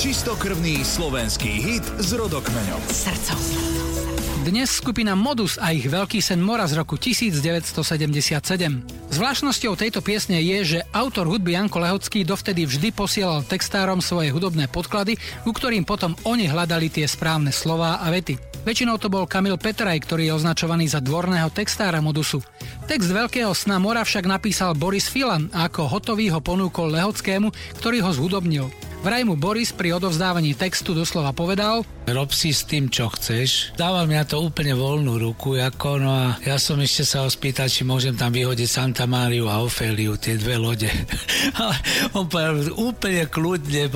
Čistokrvný slovenský hit s rodokmeňom. Srdcom. Dnes skupina Modus a ich Veľký sen mora z roku 1977. Zvláštnosťou tejto piesne je, že autor hudby Janko Lehotský dovtedy vždy posielal textárom svoje hudobné podklady, ku ktorým potom oni hľadali tie správne slová a vety. Väčšinou to bol Kamil Petraj, ktorý je označovaný za dvorného textára Modusu. Text Veľkého sna mora však napísal Boris Filan a ako hotový ho ponúkol Lehotskému, ktorý ho zhudobnil. Vraj mu Boris pri odovzdávaní textu doslova povedal: rob si s tým, čo chceš. Dával mi na to úplne voľnú ruku, no a ja som ešte sa ho spýtal, či môžem tam vyhodiť Santa Mariu a Oféliu, tie dve lode. Ale on povedal úplne kľudne,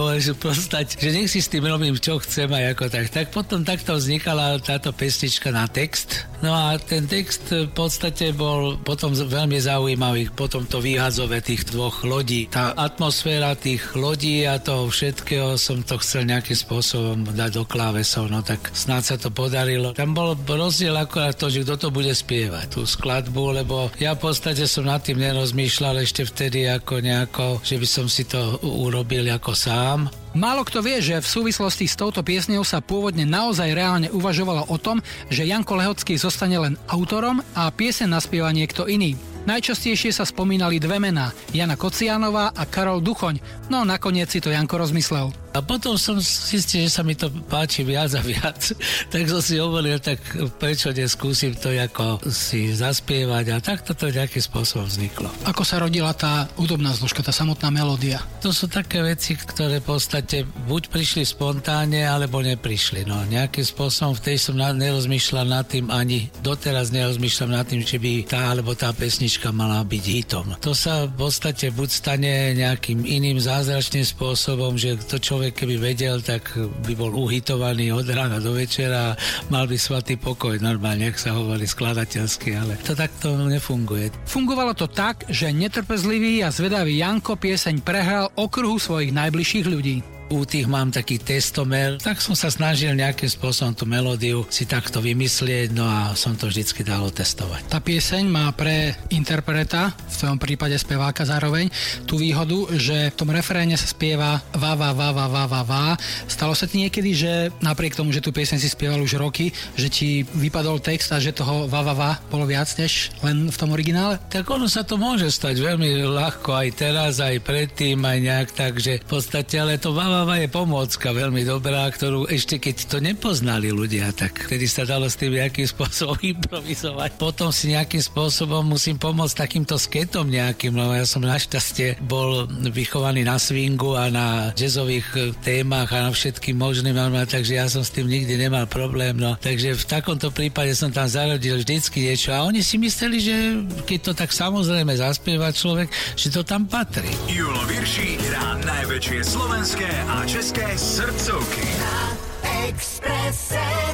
že nech si s tým robím, čo chcem aj ako tak. Tak potom takto vznikala táto pesnička na text. No a ten text v podstate bol potom veľmi zaujímavý, potom to výhazové tých dvoch lodí. Tá atmosféra tých lodí a toho všetkého som to chcel nejakým spôsobom dať do klávesov, no tak snáď sa to podarilo. Tam bol rozdiel akorát to, že kto to bude spievať, tú skladbu, lebo ja v podstate som nad tým nerozmýšľal ešte vtedy ako nejako, že by som si to urobil ako sám. Málo kto vie, že v súvislosti s touto piesňou sa pôvodne naozaj reálne uvažovalo o tom, že Janko Lehotský zostane len autorom a pieseň naspieva niekto iný. Najčastejšie sa spomínali dve mená, Jana Kocianová a Karol Duchoň, no nakoniec si to Janko rozmyslel. A potom som zistil, že sa mi to páči viac a viac, tak som si hovoril, tak prečo neskúsim to ako si zaspievať a takto to nejakým spôsobom vzniklo. Ako sa rodila tá hudobná zložka, tá samotná melódia? To sú také veci, ktoré v podstate buď prišli spontánne, alebo neprišli. No, nejakým spôsobom vtedy som nerozmýšľal nad tým, ani doteraz nerozmýšľam nad tým, či by tá alebo tá pesnička mala byť hitom. To sa v podstate buď stane nejakým iným zázračným spôsobom, že to človek keby vedel, tak by bol uhitovaný od rána do večera, mal by svatý pokoj, normálne, ak sa hovorí skladateľsky, ale to takto nefunguje. Fungovalo to tak, že netrpezlivý a zvedavý Janko pieseň prehral okruhu svojich najbližších ľudí. U tých mám taký testomer, tak som sa snažil nejakým spôsobom tú melódiu si takto vymyslieť, no a som to vždycky dal testovať. Tá pieseň má pre interpreta, v tom prípade speváka zároveň, tú výhodu, že v tom refréne sa spieva va. Stalo sa ti niekedy, že napriek tomu, že tú pieseň si spieval už roky, že ti vypadol text a že toho va bolo viac než len v tom originále? Tak ono sa to môže stať veľmi ľahko aj teraz, aj predtým, aj nejak tak, že v podstate, ale to va je pomôcka veľmi dobrá, ktorú ešte keď to nepoznali ľudia, tak vtedy sa dalo s tým nejakým spôsobom improvizovať. Potom si nejakým spôsobom musím pomôcť takýmto sketom nejakým, lebo ja som našťastie bol vychovaný na swingu a na jazzových témach a na všetkým možným, takže ja som s tým nikdy nemal problém, no. Takže v takomto prípade som tam zarodil vždycky niečo a oni si mysleli, že keď to tak samozrejme zaspieva človek, že to tam patrí. Julo Viršík hrá najväčšie slovenské a české srdcovky na Expresse.